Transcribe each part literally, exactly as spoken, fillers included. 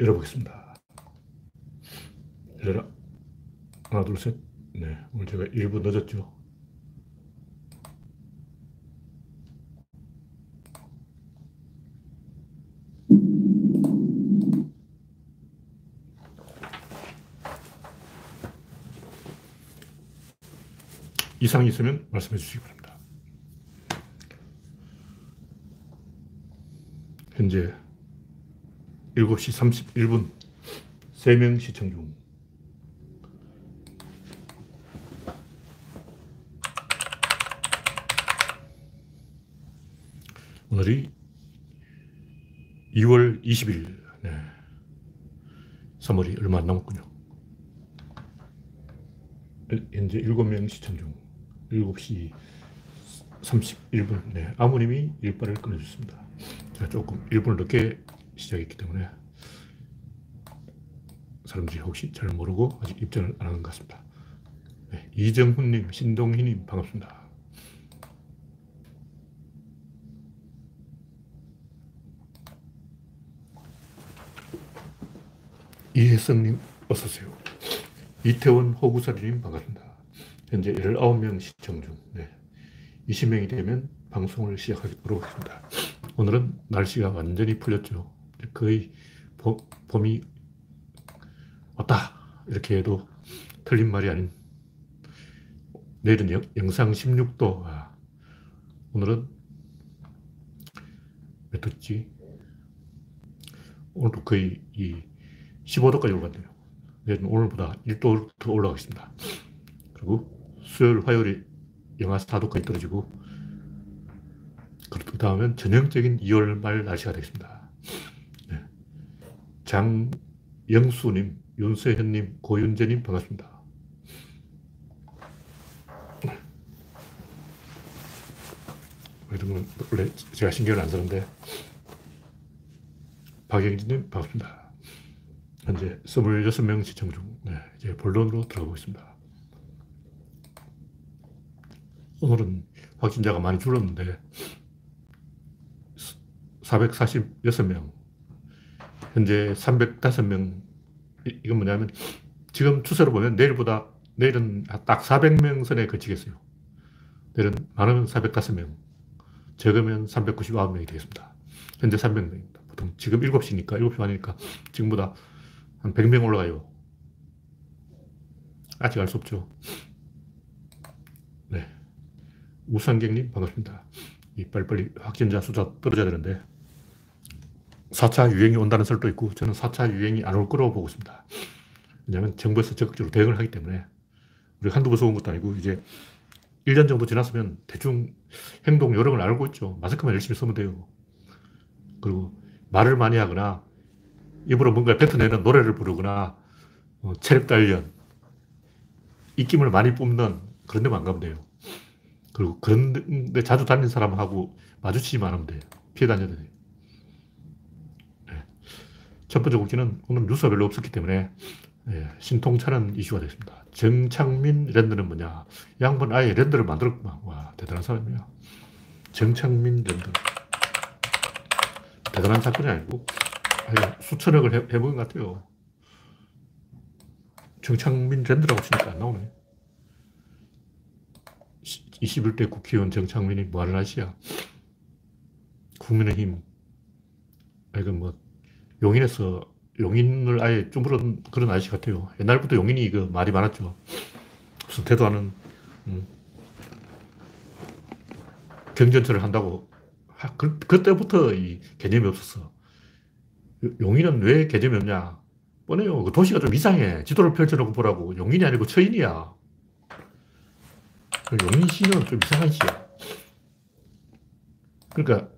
열어보겠습니다. 열어라. 하나, 둘, 셋. 네. 오늘 제가 일 분 늦었죠. 이상이 있으면 말씀해 주시기 바랍니다. 현재 일곱 시 삼십일 분 세 명 시청 중. 오늘이 이월 이십일. 네. 삼월이 얼마 안 남았군요. 현재 일곱 명 시청 중. 일곱 시 삼십일 분. 네, 아무님이 일발을 끊어주셨습니다. 제가 조금 일 분을 늦게 시작했기 때문에 사람들이 혹시 잘 모르고 아직 입장을 안 하는 것 같습니다. 네, 이정훈님, 신동희님 반갑습니다. 이혜성님 어서오세요. 이태원 호구사리님 반갑습니다. 현재 열아홉 명 시청 중. 네. 이십 명이 되면 방송을 시작하도록 하겠습니다. 오늘은 날씨가 완전히 풀렸죠. 거의 봄, 봄이 왔다 이렇게 해도 틀린 말이 아닌. 내일은 영, 영상 십육 도. 아, 오늘은 몇 도지? 오늘도 거의 이 십오 도까지 올라갔네요. 내일은 오늘보다 일 도 더 올라가겠습니다. 그리고 수요일, 화요일이 영하 사 도까지 떨어지고, 그 다음엔 전형적인 이월 말 날씨가 되겠습니다. 네. 장영수님, 윤세현님, 고윤재님 반갑습니다. 이런 건 원래 제가 신경을 안 쓰는데, 박영진님 반갑습니다. 현재 이십육 명 시청 중. 네. 이제 본론으로 들어가고 있습니다. 오늘은 확진자가 많이 줄었는데 사백사십육 명, 현재 삼백오 명. 이건 뭐냐면 지금 추세로 보면 내일보다, 내일은 딱 사백 명 선에 그치겠어요. 내일은 많으면 사백오 명, 적으면 삼백구십구 명이 되겠습니다. 현재 삼백 명입니다. 보통 지금 일곱 시니까, 일곱 시 반이니까 지금보다 한 백 명 올라가요. 아직 알 수 없죠. 네. 우산객님 반갑습니다. 이 빨리빨리 확진자 수가 떨어져야 되는데 사 차 유행이 온다는 설도 있고, 저는 사 차 유행이 안 올 거라고 보고 있습니다. 왜냐하면 정부에서 적극적으로 대응을 하기 때문에. 우리가 한두 번 써온 것도 아니고 이제 일 년 정도 지났으면 대충 행동 요령을 알고 있죠. 마스크만 열심히 쓰면 돼요. 그리고 말을 많이 하거나 입으로 뭔가 뱉어내는 노래를 부르거나 어, 체력 단련, 입김을 많이 뿜는 그런 데만 안 가면 돼요. 그리고 그런데 자주 다니는 사람하고 마주치지만 하면 돼요. 피해 다녀야 돼요. 네. 첫 번째 곡기는 오늘 뉴스가 별로 없었기 때문에 네, 신통차는 이슈가 됐습니다. 정찬민 랜드는 뭐냐. 양반 아예 랜드를 만들었구만. 와, 대단한 사람이야. 정찬민 랜드. 대단한 사건이 아니고 아예 수천억을 해, 해본 것 같아요. 정찬민 랜드라고 치니까 안 나오네. 이십일 대 국회의원 정찬민이 뭐하는 아시야? 국민의힘. 아, 이건 뭐, 용인에서, 용인을 아예 쭈무른 그런 아저씨 같아요. 옛날부터 용인이 이거 말이 많았죠. 무슨 태도하는, 음, 경전철을 한다고. 하, 그, 그때부터 이 개념이 없었어. 용인은 왜 개념이 없냐? 뻔해요. 그 도시가 좀 이상해. 지도를 펼쳐놓고 보라고. 용인이 아니고 처인이야. 용인시는 좀 이상한 시야. 그러니까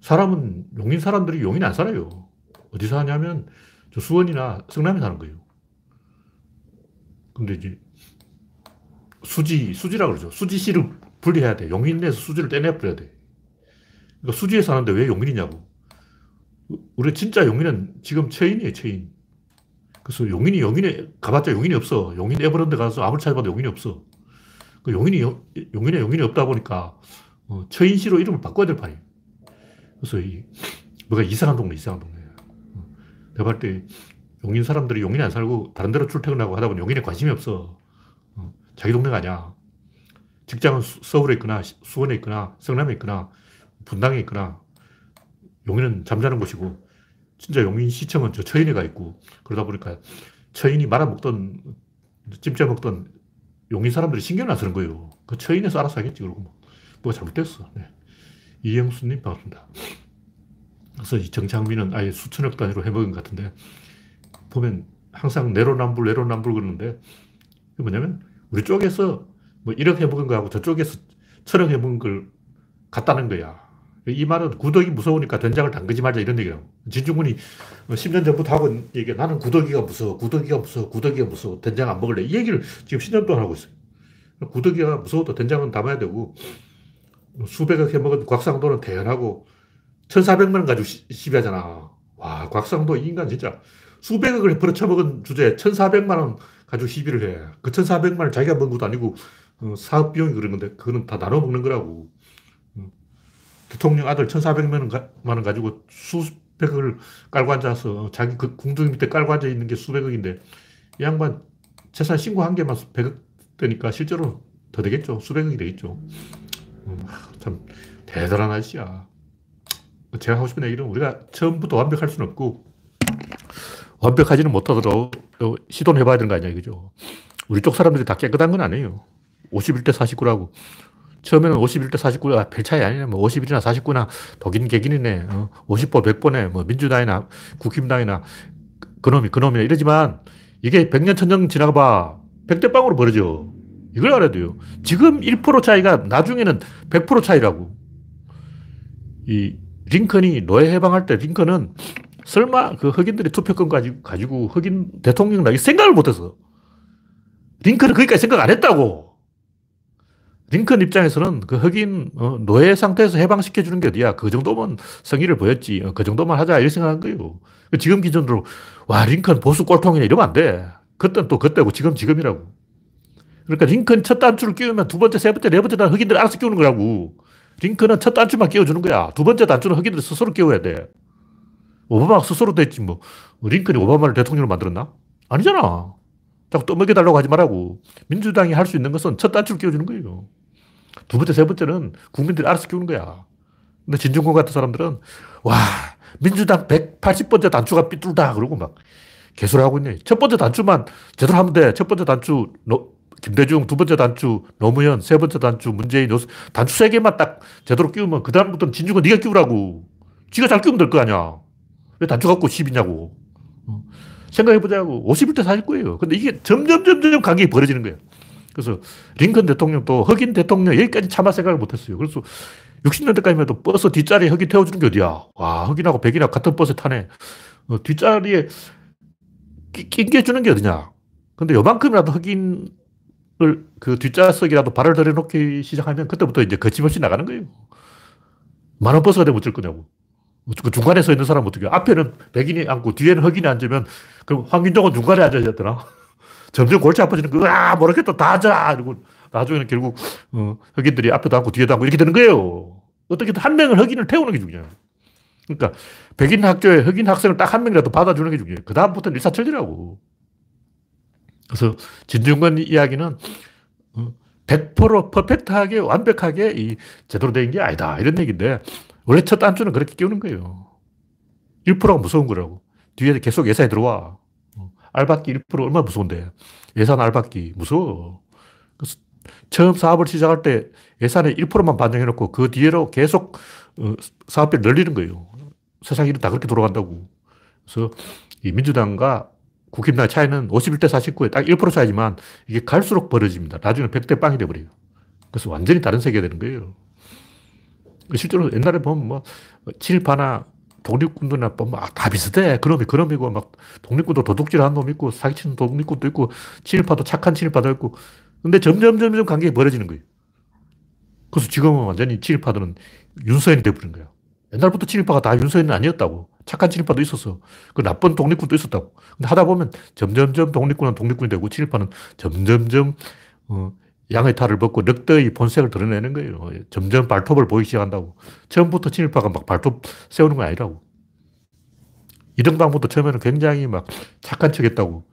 사람은, 용인 사람들이 용인 안 살아요. 어디 사냐면 저 수원이나 성남에 사는 거예요. 근데 이제 수지, 수지라고 그러죠. 수지시를 분리해야 돼. 용인 내에서 수지를 떼내버려야 돼. 그러니까 수지에 사는데 왜 용인이냐고. 우리 진짜 용인은 지금 처인이에요, 처인. 그래서 용인이 용인에 가봤자 용인이 없어. 용인 에버랜드 가서 아무리 찾아봐도 용인이 없어. 그 용인이, 용인에 용인이 없다 보니까, 어, 처인시로 이름을 바꿔야 될 판이에요. 그래서 이, 뭐가 이상한 동네, 이상한 동네. 대박할 때 용인 사람들이 용인에 안 살고 다른 데로 출퇴근하고 하다 보니 용인에 관심이 없어. 자기 동네가 아니야. 직장은 수, 서울에 있거나 수원에 있거나 성남에 있거나 분당에 있거나 용인은 잠자는 곳이고 진짜 용인 시청은 저 처인에 가 있고 그러다 보니까 처인이 말아먹던 찜쪄먹던 용인 사람들이 신경을 안 쓰는 거예요. 그 처인에서 알아서 하겠지. 그러고 뭐, 뭐가 잘못됐어. 네. 이영수님 반갑습니다. 그래서 이 정창민은 아예 수천억 단위로 해먹은 것 같은데 보면 항상 내로남불 내로남불 그러는데 이게 뭐냐면 우리 쪽에서 뭐 일억 해먹은 거하고 저쪽에서 천억 해먹은 걸 같다는 거야. 이 말은 구더기 무서우니까 된장을 담그지 말자 이런 얘기라고. 진중권이 십 년 전부터 하고 있는 얘기가 나는 구더기가 무서워, 구더기가 무서워, 구더기가 무서워, 된장 안 먹을래. 이 얘기를 지금 십 년 동안 하고 있어요. 구더기가 무서워도 된장은 담아야 되고 수백억 해먹은 곽상도는 대연하고 천사백만 원 가지고 시비하잖아. 와, 곽상도 이 인간 진짜 수백억을 벌어쳐먹은 주제에 천사백만 원 가지고 시비를 해. 그 천사백만 원 자기가 먹은 것도 아니고 사업 비용이 그런 건데 그거는 다 나눠 먹는 거라고. 대통령 아들 천사백만 원 가지고 수백억을 깔고 앉아서 자기 그 궁둥이 밑에 깔고 앉아 있는 게 수백억인데 이 양반 재산 신고 한 개만 백억 되니까 실제로 더 되겠죠. 수백억이 되겠죠. 음, 참 대단한 아저씨야. 제가 하고 싶은 얘기는 우리가 처음부터 완벽할 수는 없고 완벽하지는 못하더라도 시도는 해봐야 되는 거 아니야 이거죠. 우리 쪽 사람들이 다 깨끗한 건 아니에요. 오십일 대 사십구라고. 처음에는 오십일 대 사십구가 별 차이 아니네. 뭐 오십일이나 사십구나 독인 개긴이네. 어, 오십 보 백 보네. 뭐 민주당이나 국힘당이나 그놈이 그놈이나 이러지만 이게 백 년 천년 지나가 봐. 백 대 빵으로 벌어져. 이걸 알아야 돼요. 지금 일 퍼센트 차이가 나중에는 백 퍼센트 차이라고. 이 링컨이 노예 해방할 때 링컨은 설마 그 흑인들이 투표권 가지고, 가지고 흑인 대통령 나기 생각을 못했어. 링컨은 거기까지 생각 안 했다고. 링컨 입장에서는 그 흑인 노예 상태에서 해방시켜주는 게 어디야. 그 정도면 성의를 보였지. 그 정도만 하자. 이렇게 생각한 거예요. 지금 기준으로 와 링컨 보수 꼴통이네 이러면 안 돼. 그때는 또 그때고 지금 지금이라고. 그러니까 링컨 첫 단추를 끼우면 두 번째, 세 번째, 네 번째 단추 흑인들 알아서 끼우는 거라고. 링컨은 첫 단추만 끼워주는 거야. 두 번째 단추는 흑인들 스스로 끼워야 돼. 오바마가 스스로 됐지 뭐. 링컨이 오바마를 대통령으로 만들었나? 아니잖아. 자꾸 떠먹여달라고 하지 말라고. 민주당이 할 수 있는 것은 첫 단추를 끼워주는 거예요. 두 번째, 세 번째는 국민들이 알아서 끼우는 거야. 근데 진중권 같은 사람들은 와, 민주당 백팔십 번째 단추가 삐뚤다. 그러고 막 개소리 하고 있네. 첫 번째 단추만 제대로 하면 돼. 첫 번째 단추 노, 김대중, 두 번째 단추 노무현, 세 번째 단추 문재인, 요새 단추 세 개만 딱 제대로 끼우면 그 다음부터는 진중권 네가 끼우라고. 지가 잘 끼우면 될 거 아니야. 왜 단추 갖고 시비냐고. 생각해보자고. 오십일 대 사십구예요. 근데 이게 점점, 점점 간격이 벌어지는 거예요. 그래서 링컨 대통령도 흑인 대통령 여기까지 참아 생각을 못했어요. 그래서 육십 년대까지만 해도 버스 뒷자리에 흑인 태워주는 게 어디야. 와, 흑인하고 백인하고 같은 버스에 타네. 어, 뒷자리에 낑겨 주는 게 어디냐. 근데 요만큼이라도 흑인을 그 뒷좌석이라도 발을 들여놓기 시작하면 그때부터 이제 거침없이 나가는 거예요. 만원 버스가 되면 어쩔 거냐고. 그 중간에 서 있는 사람 어떻게 해요? 앞에는 백인이 앉고 뒤에는 흑인이 앉으면 그럼 황균종은 중간에 앉아야 되더라. 점점 골치 아파지는 거, 아, 모르겠다, 다 앉아. 이러고 나중에는 결국 어, 흑인들이 앞에도 앉고 뒤에도 앉고 이렇게 되는 거예요. 어떻게든 한 명을 흑인을 태우는 게 중요해요. 그러니까 백인 학교에 흑인 학생을 딱 한 명이라도 받아주는 게 중요해요. 그 다음부터는 일사천리라고. 그래서 진중권 이야기는 백 퍼센트 퍼펙트하게 완벽하게 이 제대로 된 게 아니다 이런 얘기인데 원래 첫 단추는 그렇게 끼우는 거예요. 일 퍼센트가 무서운 거라고. 뒤에 계속 예산이 들어와. 알박기 일 퍼센트 얼마나 무서운데. 예산 알박기 무서워. 그래서 처음 사업을 시작할 때 예산의 일 퍼센트만 반영해놓고 그 뒤로 계속 사업비를 늘리는 거예요. 세상 일은 다 그렇게 돌아간다고. 그래서 이 민주당과 국힘당의 차이는 오십일 대 사십구에 딱 일 퍼센트 차이지만 이게 갈수록 벌어집니다. 나중에 백 대 빵이 돼버려요. 그래서 완전히 다른 세계가 되는 거예요. 실제로 옛날에 보면 뭐 친일파나 독립군들이나 보면 아, 다 비슷해. 그놈이 그놈이고 막 독립군도 도둑질하는 놈 있고 사기치는 독립군도 있고 친일파도 착한 친일파도 있고 근데 점점 점점 관계가 벌어지는 거예요. 그래서 지금은 완전히 친일파들은 윤서인이 돼버린 거예요. 옛날부터 친일파가 다 윤서인은 아니었다고. 착한 친일파도 있었어. 그 나쁜 독립군도 있었다고. 근데 하다 보면 점점점 독립군은 독립군이 되고 친일파는 점점점 어, 양의 탈을 벗고 늑대의 본색을 드러내는 거예요. 점점 발톱을 보이기 시작한다고. 처음부터 친일파가 막 발톱 세우는 건 아니라고. 이등방부도 처음에는 굉장히 막 착한 척 했다고.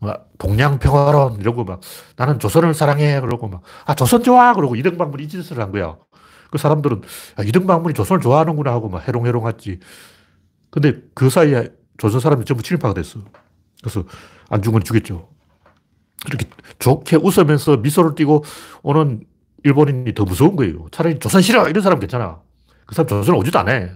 막 동양 평화론 이러고 막 나는 조선을 사랑해 그러고 막 아 조선 좋아 그러고 이등방문이 이 짓을 한 거야. 그 사람들은 아, 이등방문이 조선을 좋아하는구나 하고 막 해롱해롱 했지. 근데 그 사이에 조선 사람이 전부 침입파가 됐어. 그래서 안중근이 죽였죠. 그렇게 좋게 웃으면서 미소를 띠고 오는 일본인이 더 무서운 거예요. 차라리 조선 싫어 이런 사람 괜찮아. 그 사람 조선 오지도 안 해.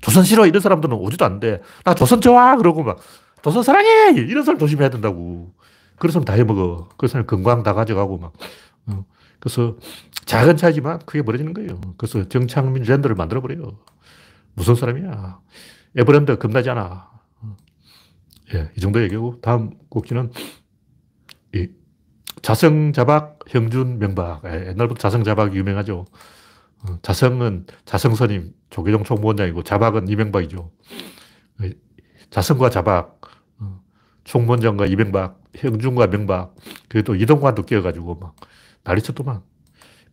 조선 싫어 이런 사람들은 오지도 안 돼. 나 조선 좋아 그러고 막 조선 사랑해 이런 사람 조심해야 된다고. 그래서 다 해먹어. 그래서 건강 다 가져가고 막. 그래서 작은 차이지만 크게 벌어지는 거예요. 그래서 정찬민 랜드를 만들어버려요. 무슨 사람이야. 에버랜드 겁나지 않아. 예, 이 정도 얘기고 다음 꼭지는 이 자성자박, 형준, 명박. 예, 옛날부터 자성자박이 유명하죠. 자성은 자성스님, 조계종 총무원장이고 자박은 이명박이죠. 예, 자성과 자박, 총무원장과 이명박, 형준과 명박, 그리고 또 이동관도 끼어가지고 막 난리쳤더만.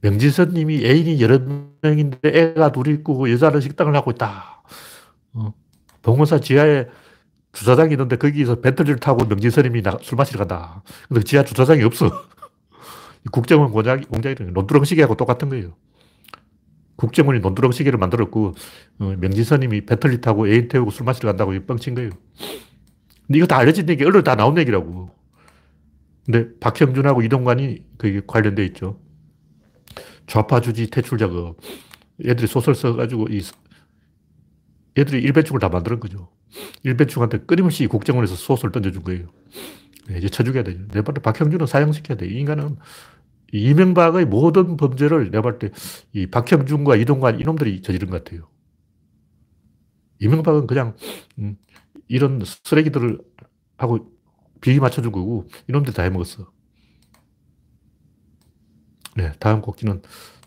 명진선님이 애인이 여러 명인데 애가 둘이 있고 여자는 식당을 하고 있다. 어, 봉은사 지하에 주차장이 있는데 거기서 배터리를 타고 명진선님이 술 마시러 간다. 근데 지하 주차장이 없어. 국정원 공작이랑 논두렁시계하고 똑같은 거예요. 국정원이 논두렁시계를 만들었고 어, 명진선님이 배터리 타고 애인 태우고 술 마시러 간다고 뻥친 거예요. 근데 이거 다 알려진 얘기, 언론에 다 나온 얘기라고. 근데 박형준하고 이동관이 그게 관련돼 있죠. 좌파주지 퇴출 작업. 애들이 소설 써가지고, 이, 애들이 일배충을 다 만드는 거죠. 일배충한테 끊임없이 국정원에서 소설 던져준 거예요. 이제 쳐죽여야 되죠. 내 말 때 박형준은 사형시켜야 돼. 이 인간은 이명박의 모든 범죄를 내 말 때 이 박형준과 이동관 이놈들이 저지른 것 같아요. 이명박은 그냥, 음, 이런 쓰레기들을 하고 비위 맞춰준 거고, 이놈들이 다 해먹었어. 네, 다음 곡지는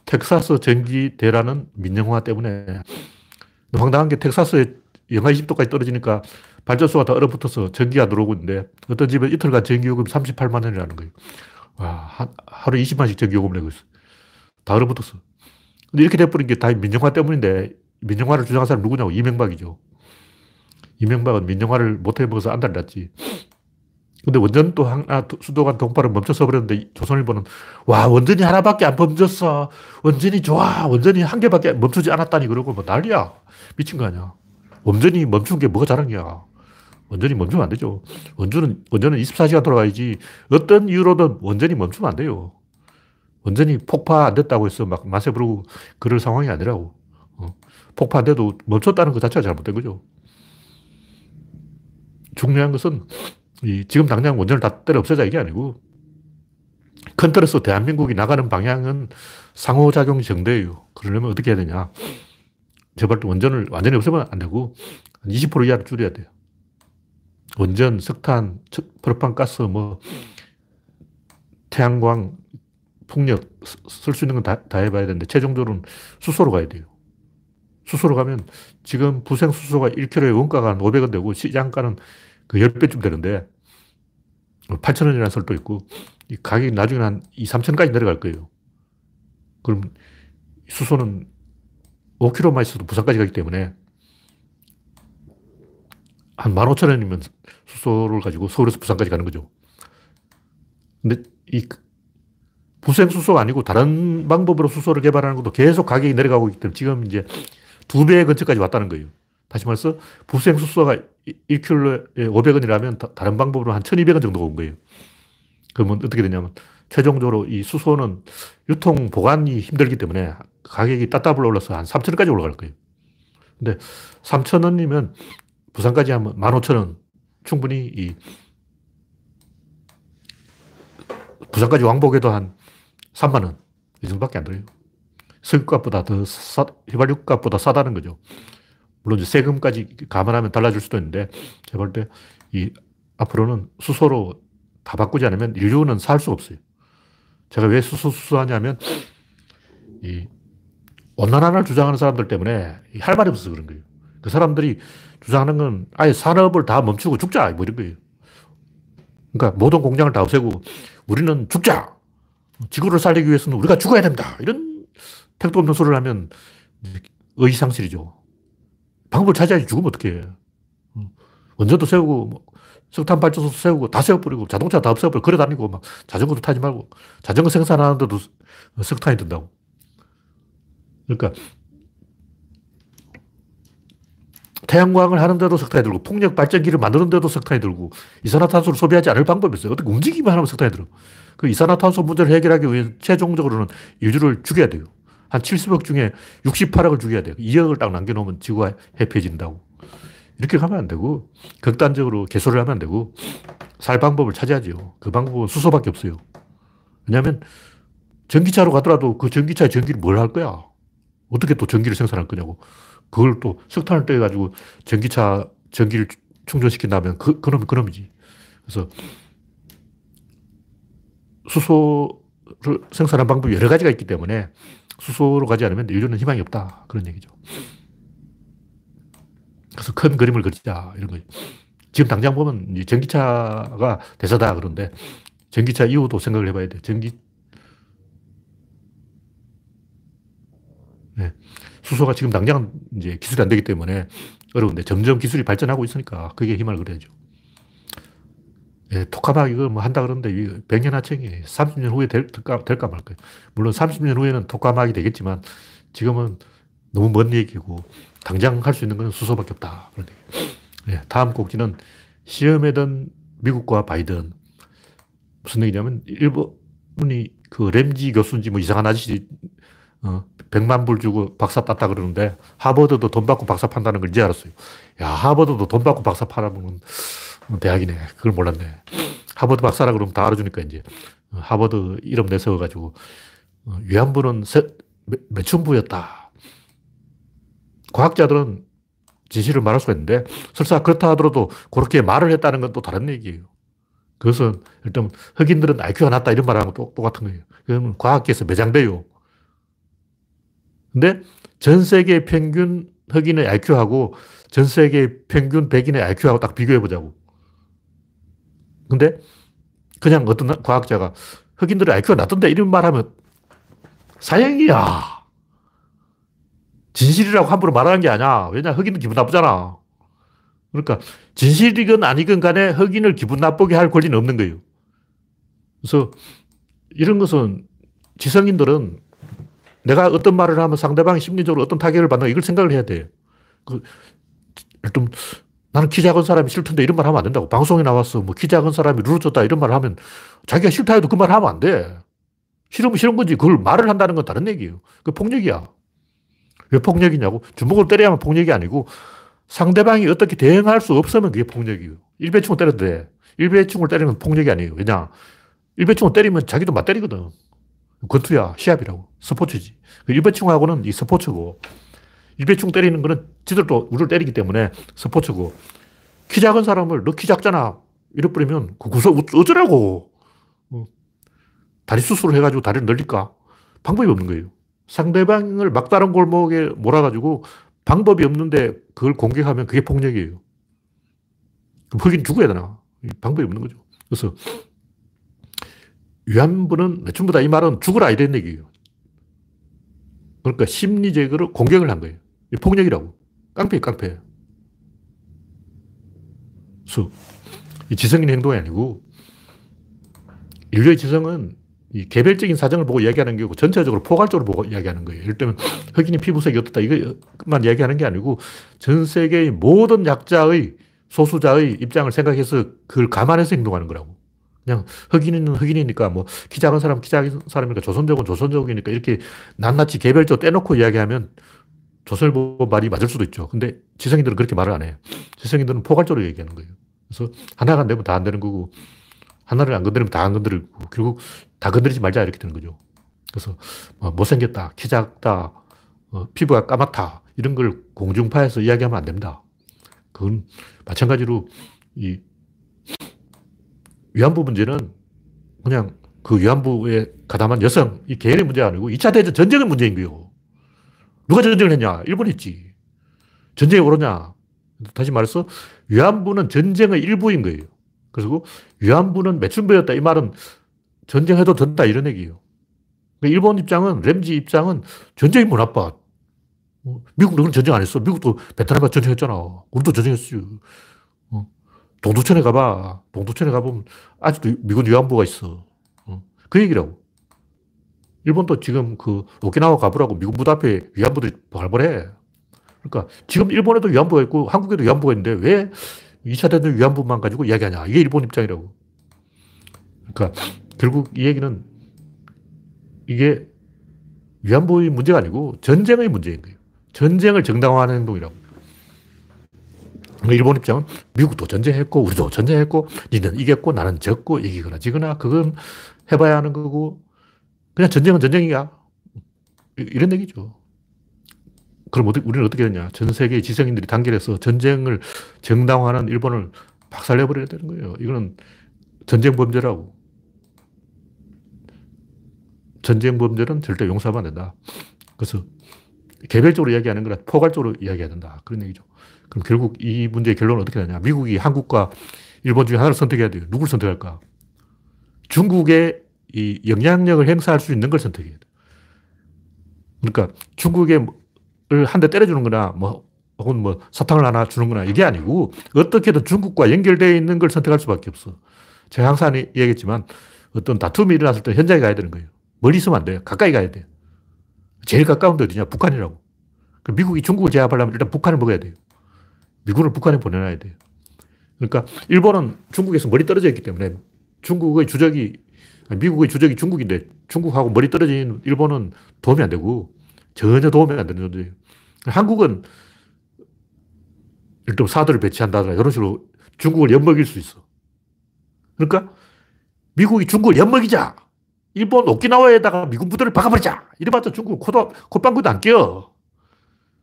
텍사스 전기 대란은 민영화 때문에. 황당한 게 텍사스에 영하 이십 도까지 떨어지니까 발전소가 다 얼어붙어서 전기가 들어오고 있는데 어떤 집은 이틀간 전기요금 삼십팔만 원이라는 거예요. 와, 하, 하루에 이십만씩 전기요금을 내고 있어. 다 얼어붙었어. 근데 이렇게 돼버린 게 다 민영화 때문인데 민영화를 주장한 사람은 누구냐고. 이명박이죠. 이명박은 민영화를 못 해먹어서 안달 났지. 근데 원전 또 하나, 수도관 동파를 멈춰서 버렸는데 조선일보는 와, 원전이 하나밖에 안 멈췄어. 원전이 좋아. 원전이 한 개밖에 멈추지 않았다니 그러고 뭐 난리야. 미친 거 아니야. 원전이 멈춘 게 뭐가 자랑이야. 원전이 멈추면 안 되죠. 원전은, 원전은 이십사 시간 돌아가야지. 어떤 이유로든 원전이 멈추면 안 돼요. 원전이 폭파 안 됐다고 해서 막 만세 부르고 그럴 상황이 아니라고. 어. 폭파 안 돼도 멈췄다는 것 자체가 잘못된 거죠. 중요한 것은 이, 지금 당장 원전을 다 때려 없애자 이게 아니고 큰 틀에서 대한민국이 나가는 방향은 상호작용이 정대예요. 그러려면 어떻게 해야 되냐. 제발 또 원전을 완전히 없애면 안 되고 한 이십 퍼센트 이하로 줄여야 돼요. 원전, 석탄, 프로판가스, 뭐 태양광, 풍력 쓸 수 있는 건 다, 다 해봐야 되는데 최종적으로는 수소로 가야 돼요. 수소로 가면 지금 부생수소가 일 킬로그램에 원가가 한 오백 원 되고 시장가는 그 십 배쯤 되는데, 팔천 원이라는 설도 있고, 이 가격이 나중에 한 이, 삼천 원까지 내려갈 거예요. 그럼 수소는 오 킬로그램만 있어도 부산까지 가기 때문에, 한 만 오천 원이면 수소를 가지고 서울에서 부산까지 가는 거죠. 근데 이 부생수소가 아니고 다른 방법으로 수소를 개발하는 것도 계속 가격이 내려가고 있기 때문에 지금 이제 두 배 근처까지 왔다는 거예요. 다시 말해서 부생수소가 일 킬로그램에 오백 원이라면 다, 다른 방법으로 한 천이백 원 정도가 온 거예요. 그러면 어떻게 되냐면 최종적으로 이 수소는 유통 보관이 힘들기 때문에 가격이 따따블로 올라서 한 삼천 원까지 올라갈 거예요. 근데 삼천 원이면 부산까지 하면 만 오천 원 충분히 이 부산까지 왕복에도 한 삼만 원 이 정도밖에 안 들어요. 석유값보다 더 싸, 휘발유값보다 싸다는 거죠. 물론 이제 세금까지 감안하면 달라질 수도 있는데 제가 볼 때 이 앞으로는 수소로 다 바꾸지 않으면 인류는 살 수가 없어요. 제가 왜 수소 수소하냐면 이 온난화를 주장하는 사람들 때문에 할 말이 없어서 그런 거예요. 그 사람들이 주장하는 건 아예 산업을 다 멈추고 죽자 뭐 이런 거예요. 그러니까 모든 공장을 다 없애고 우리는 죽자. 지구를 살리기 위해서는 우리가 죽어야 된다. 이런 택도 없는 소리를 하면 의의상실이죠. 방법을 찾아야지. 죽으면 어떡해. 원전도 세우고, 뭐 석탄 발전소 세우고, 다 세워버리고, 자동차 다 없애버리고, 걸어다니고, 막 자전거도 타지 말고, 자전거 생산하는데도 석탄이 든다고. 그러니까, 태양광을 하는데도 석탄이 들고, 풍력 발전기를 만드는데도 석탄이 들고, 이산화탄소를 소비하지 않을 방법이 있어요. 어떻게 움직이기만 하면 석탄이 들어. 그 이산화탄소 문제를 해결하기 위해 최종적으로는 인류를 죽여야 돼요. 한 칠십억 중에 육십팔억을 죽여야 돼요. 이억을 딱 남겨놓으면 지구가 해피해진다고. 이렇게 가면 안 되고, 극단적으로 개소를 하면 안 되고, 살 방법을 찾아야죠. 그 방법은 수소밖에 없어요. 왜냐하면 전기차로 가더라도 그 전기차에 전기를 뭘 할 거야? 어떻게 또 전기를 생산할 거냐고. 그걸 또 석탄을 떼가지고 전기차, 전기를 충전시킨다면 그, 그놈이 그놈이지. 그래서 수소를 생산하는 방법이 여러 가지가 있기 때문에 수소로 가지 않으면 인류는 희망이 없다. 그런 얘기죠. 그래서 큰 그림을 그리자. 이런 거지. 지금 당장 보면 전기차가 대세다. 그런데 전기차 이후도 생각을 해봐야 돼. 전기, 네. 수소가 지금 당장 이제 기술이 안 되기 때문에 어려운데 점점 기술이 발전하고 있으니까 그게 희망을 그려야죠. 예, 토카막 이거 뭐 한다 그러는데 백년 하청이 삼십년 후에 될까, 될까 말까요. 물론 삼십년 후에는 토카막이 되겠지만 지금은 너무 먼 얘기고 당장 할 수 있는 건 수소밖에 없다. 예, 다음 꼭지는 시험에 든 미국과 바이든. 무슨 얘기냐면 일본이 그 램지 교수인지 뭐 이상한 아저씨 어, 백만 불 주고 박사 땄다 그러는데 하버드도 돈 받고 박사 판다는 걸 이제 알았어요. 야, 하버드도 돈 받고 박사 팔아보는 대학이네. 그걸 몰랐네. 하버드 박사라 그러면 다 알아주니까 이제 하버드 이름 내세워가지고 위안부는 매춘부였다. 과학자들은 진실을 말할 수가 있는데 설사 그렇다 하더라도 그렇게 말을 했다는 건 또 다른 얘기예요. 그것은 일단 흑인들은 아이큐가 낮다 이런 말하고 똑같은 거예요. 그러면 과학계에서 매장돼요. 근데 전 세계 평균 흑인의 아이큐하고 전 세계 평균 백인의 아이큐하고 딱 비교해보자고. 근데 그냥 어떤 과학자가 흑인들의 아이큐가 낮던데 이런 말하면 사형이야. 진실이라고 함부로 말하는 게 아니야. 왜냐, 흑인은 기분 나쁘잖아. 그러니까 진실이건 아니건 간에 흑인을 기분 나쁘게 할 권리는 없는 거예요. 그래서 이런 것은 지성인들은 내가 어떤 말을 하면 상대방이 심리적으로 어떤 타격을 받는가 이걸 생각을 해야 돼요. 그, 일단 나는 키 작은 사람이 싫던데 이런 말 하면 안 된다고. 방송에 나와서 뭐 키 작은 사람이 룰을 줬다 이런 말을 하면 자기가 싫다 해도 그 말 하면 안 돼. 싫으면 싫은 건지 그걸 말을 한다는 건 다른 얘기예요. 그 폭력이야. 왜 폭력이냐고. 주먹으로 때려야만 폭력이 아니고 상대방이 어떻게 대응할 수 없으면 그게 폭력이에요. 일배충을 때려도 돼. 일배충을 때리면 폭력이 아니에요. 왜냐. 일배충을 때리면 자기도 맞때리거든. 권투야, 시합이라고. 스포츠지. 일배충하고는 이 스포츠고, 일배충 때리는 거는 지들도 우리를 때리기 때문에 스포츠고, 키 작은 사람을 너 키 작잖아. 이래버리면 그 구석 어쩌라고. 다리 수술을 해가지고 다리를 늘릴까? 방법이 없는 거예요. 상대방을 막다른 골목에 몰아가지고 방법이 없는데 그걸 공격하면 그게 폭력이에요. 그럼 흑인 죽어야 되나? 방법이 없는 거죠. 그래서, 위안부는 매춘부다 이 말은 죽어라 이런 얘기예요. 그러니까 심리적으로 공격을 한 거예요. 폭력이라고. 깡패예요, 깡패. 그래서 이 지성인 행동이 아니고 인류의 지성은 이 개별적인 사정을 보고 이야기하는 게 아니고 전체적으로 포괄적으로 보고 이야기하는 거예요. 예를 들면 흑인이 피부색이 어떻다 이것만 이야기하는 게 아니고 전 세계의 모든 약자의 소수자의 입장을 생각해서 그걸 감안해서 행동하는 거라고. 그냥 흑인은 흑인이니까 뭐 키 작은 사람 키 작은 사람이니까 조선족은 조선족이니까 이렇게 낱낱이 개별적으로 떼놓고 이야기하면 조선일보 말이 맞을 수도 있죠. 근데 지성인들은 그렇게 말을 안 해요. 지성인들은 포괄적으로 얘기하는 거예요. 그래서 하나가 안 되면 다 안 되는 거고 하나를 안 건드리면 다 안 건드리고 결국 다 건드리지 말자 이렇게 되는 거죠. 그래서 뭐 못생겼다, 키 작다, 어, 피부가 까맣다 이런 걸 공중파에서 이야기하면 안 됩니다. 그건 마찬가지로 이 위안부 문제는 그냥 그 위안부에 가담한 여성, 이 개인의 문제가 아니고 이 차 대전 전쟁의 문제인 거예요. 누가 전쟁을 했냐? 일본이 했지. 전쟁이 옳으냐? 다시 말해서 위안부는 전쟁의 일부인 거예요. 그리고 위안부는 매춘부였다. 이 말은 전쟁해도 된다. 이런 얘기예요. 일본 입장은, 램지 입장은 전쟁이 뭐 나빠. 미국은 전쟁 안 했어. 미국도 베트남과 전쟁했잖아. 우리도 전쟁했어요. 어. 동두천에 가봐. 동두천에 가보면 아직도 미군 위안부가 있어. 그 얘기라고. 일본도 지금 그 오키나와 가보라고 미군 부대 앞에 위안부들이 발발해. 그러니까 지금 일본에도 위안부가 있고 한국에도 위안부가 있는데 왜 이 차 대전 위안부만 가지고 이야기하냐. 이게 일본 입장이라고. 그러니까 결국 이 얘기는 이게 위안부의 문제가 아니고 전쟁의 문제인 거예요. 전쟁을 정당화하는 행동이라고. 일본 입장은 미국도 전쟁했고 우리도 전쟁했고 니는 이겼고 나는 졌고 이기거나 지거나 그건 해봐야 하는 거고 그냥 전쟁은 전쟁이야. 이런 얘기죠. 그럼 어떻게, 우리는 어떻게 되냐. 전 세계의 지성인들이 단결해서 전쟁을 정당화하는 일본을 박살내버려야 되는 거예요. 이거는 전쟁 범죄라고. 전쟁 범죄는 절대 용서하면 안 된다. 그래서 개별적으로 이야기하는 거라 포괄적으로 이야기해야 된다. 그런 얘기죠. 그럼 결국 이 문제의 결론은 어떻게 되냐. 미국이 한국과 일본 중에 하나를 선택해야 돼요. 누굴 선택할까? 중국의 이 영향력을 행사할 수 있는 걸 선택해야 돼요. 그러니까 중국을 한 대 때려주는 거나 뭐 혹은 뭐 사탕을 하나 주는 거나 이게 아니고 어떻게든 중국과 연결되어 있는 걸 선택할 수밖에 없어. 제가 항상 얘기했지만 어떤 다툼이 일어났을 때 현장에 가야 되는 거예요. 멀리 있으면 안 돼요. 가까이 가야 돼요. 제일 가까운 데 어디냐? 북한이라고. 그럼 미국이 중국을 제압하려면 일단 북한을 먹어야 돼요. 미군을 북한에 보내놔야 돼요. 그러니까 일본은 중국에서 멀리 떨어져 있기 때문에 중국의 주적이, 미국의 주적이 중국인데 중국하고 멀리 떨어진 일본은 도움이 안 되고 전혀 도움이 안 되는 존재예요. 한국은 일단 사드를 배치한다든가 이런 식으로 중국을 엿먹일 수 있어. 그러니까 미국이 중국을 엿먹이자. 일본 오키나와에다가 미군 부대를 박아버리자. 이래봤자 중국은 코도, 콧방귀도 안 껴.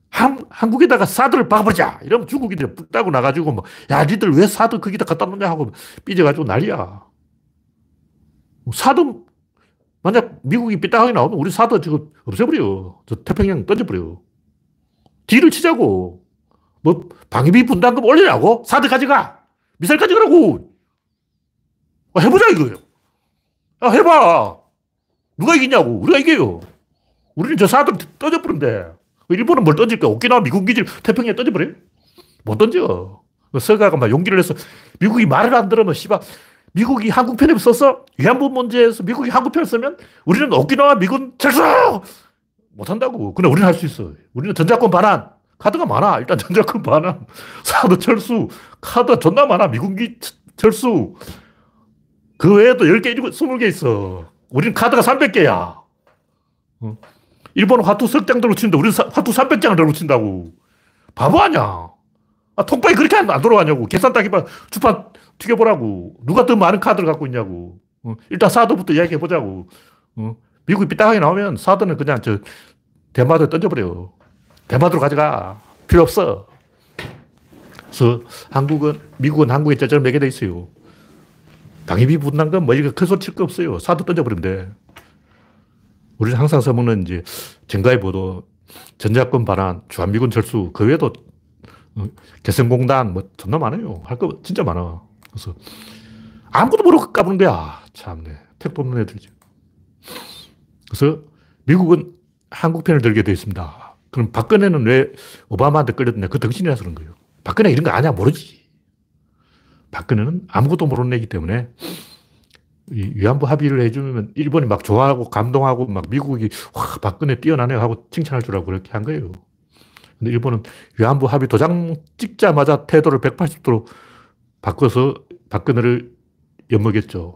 한, 한국에다가 사드를 박아버리자. 이러면 중국인들이 뿔 따고 나가지고, 뭐, 야, 니들 왜 사드 거기다 갖다 놓냐 하고 삐져가지고 난리야. 사드, 만약 미국이 삐딱하게 나오면 우리 사드 지금 없애버려. 저 태평양 던져버려. 딜을 치자고. 뭐, 방위비 분담금 올리라고? 사드 가져가. 미사일 가져가라고. 아, 해보자 이거예요. 야, 해봐. 누가 이기냐고. 우리가 이겨요. 우리는 저 사드를 던져버린대. 일본은 뭘 던질까? 오키나와 미군 기지를 태평양에 던져버려요? 못 던져. 서가가 막 용기를 해서 미국이 말을 안 들으면 씨발 미국이 한국 편에 써서 위안부 문제에서 미국이 한국 편을 쓰면 우리는 오키나와 미군 철수! 못한다고. 근데 우리는 할 수 있어. 우리는 전자권 반환. 카드가 많아. 일단 전자권 반환. 사드 철수. 카드 존나 많아. 미군기 철수. 그 외에도 열 개, 스무 개 있어. 우리는 카드가 삼백 개야. 어? 일본은 화투 석 장 들고 치는데 우리는 사, 화투 삼백 장을 들고 친다고. 바보 아냐. 아, 통방이 그렇게 안, 안 돌아가냐고. 계산 따기만 주판 튀겨보라고. 누가 더 많은 카드를 갖고 있냐고. 어? 일단 사드부터 이야기해보자고. 어? 미국이 삐딱하게 나오면 사드는 그냥 저 대마도에 던져버려. 대마도로 가져가. 필요 없어. 그래서 한국은, 미국은 한국에 짜증을 매게 돼 있어요. 방위비 분담금, 뭐, 이거 큰 소리 칠 거 없어요. 사드 던져버리면 돼. 우리는 항상 써먹는 이제 정가의 보도, 전자권 반환, 주한미군 철수, 그 외에도 개성공단, 뭐, 존나 많아요. 할 거 진짜 많아. 그래서 아무것도 모르고 까부는 거야. 참네. 택도 없는 애들이죠. 그래서 미국은 한국 편을 들게 되어 있습니다. 그럼 박근혜는 왜 오바마한테 끌렸냐. 그 덩신이라서 그런 거예요. 박근혜 이런 거 아냐. 모르지. 박근혜는 아무것도 모르는 애기 때문에 이 위안부 합의를 해주면 일본이 막 좋아하고 감동하고 막 미국이 와 박근혜 뛰어나네 하고 칭찬할 줄 알고 그렇게 한 거예요. 근데 일본은 위안부 합의 도장 찍자마자 태도를 백팔십 도로 바꿔서 박근혜를 엿먹였죠.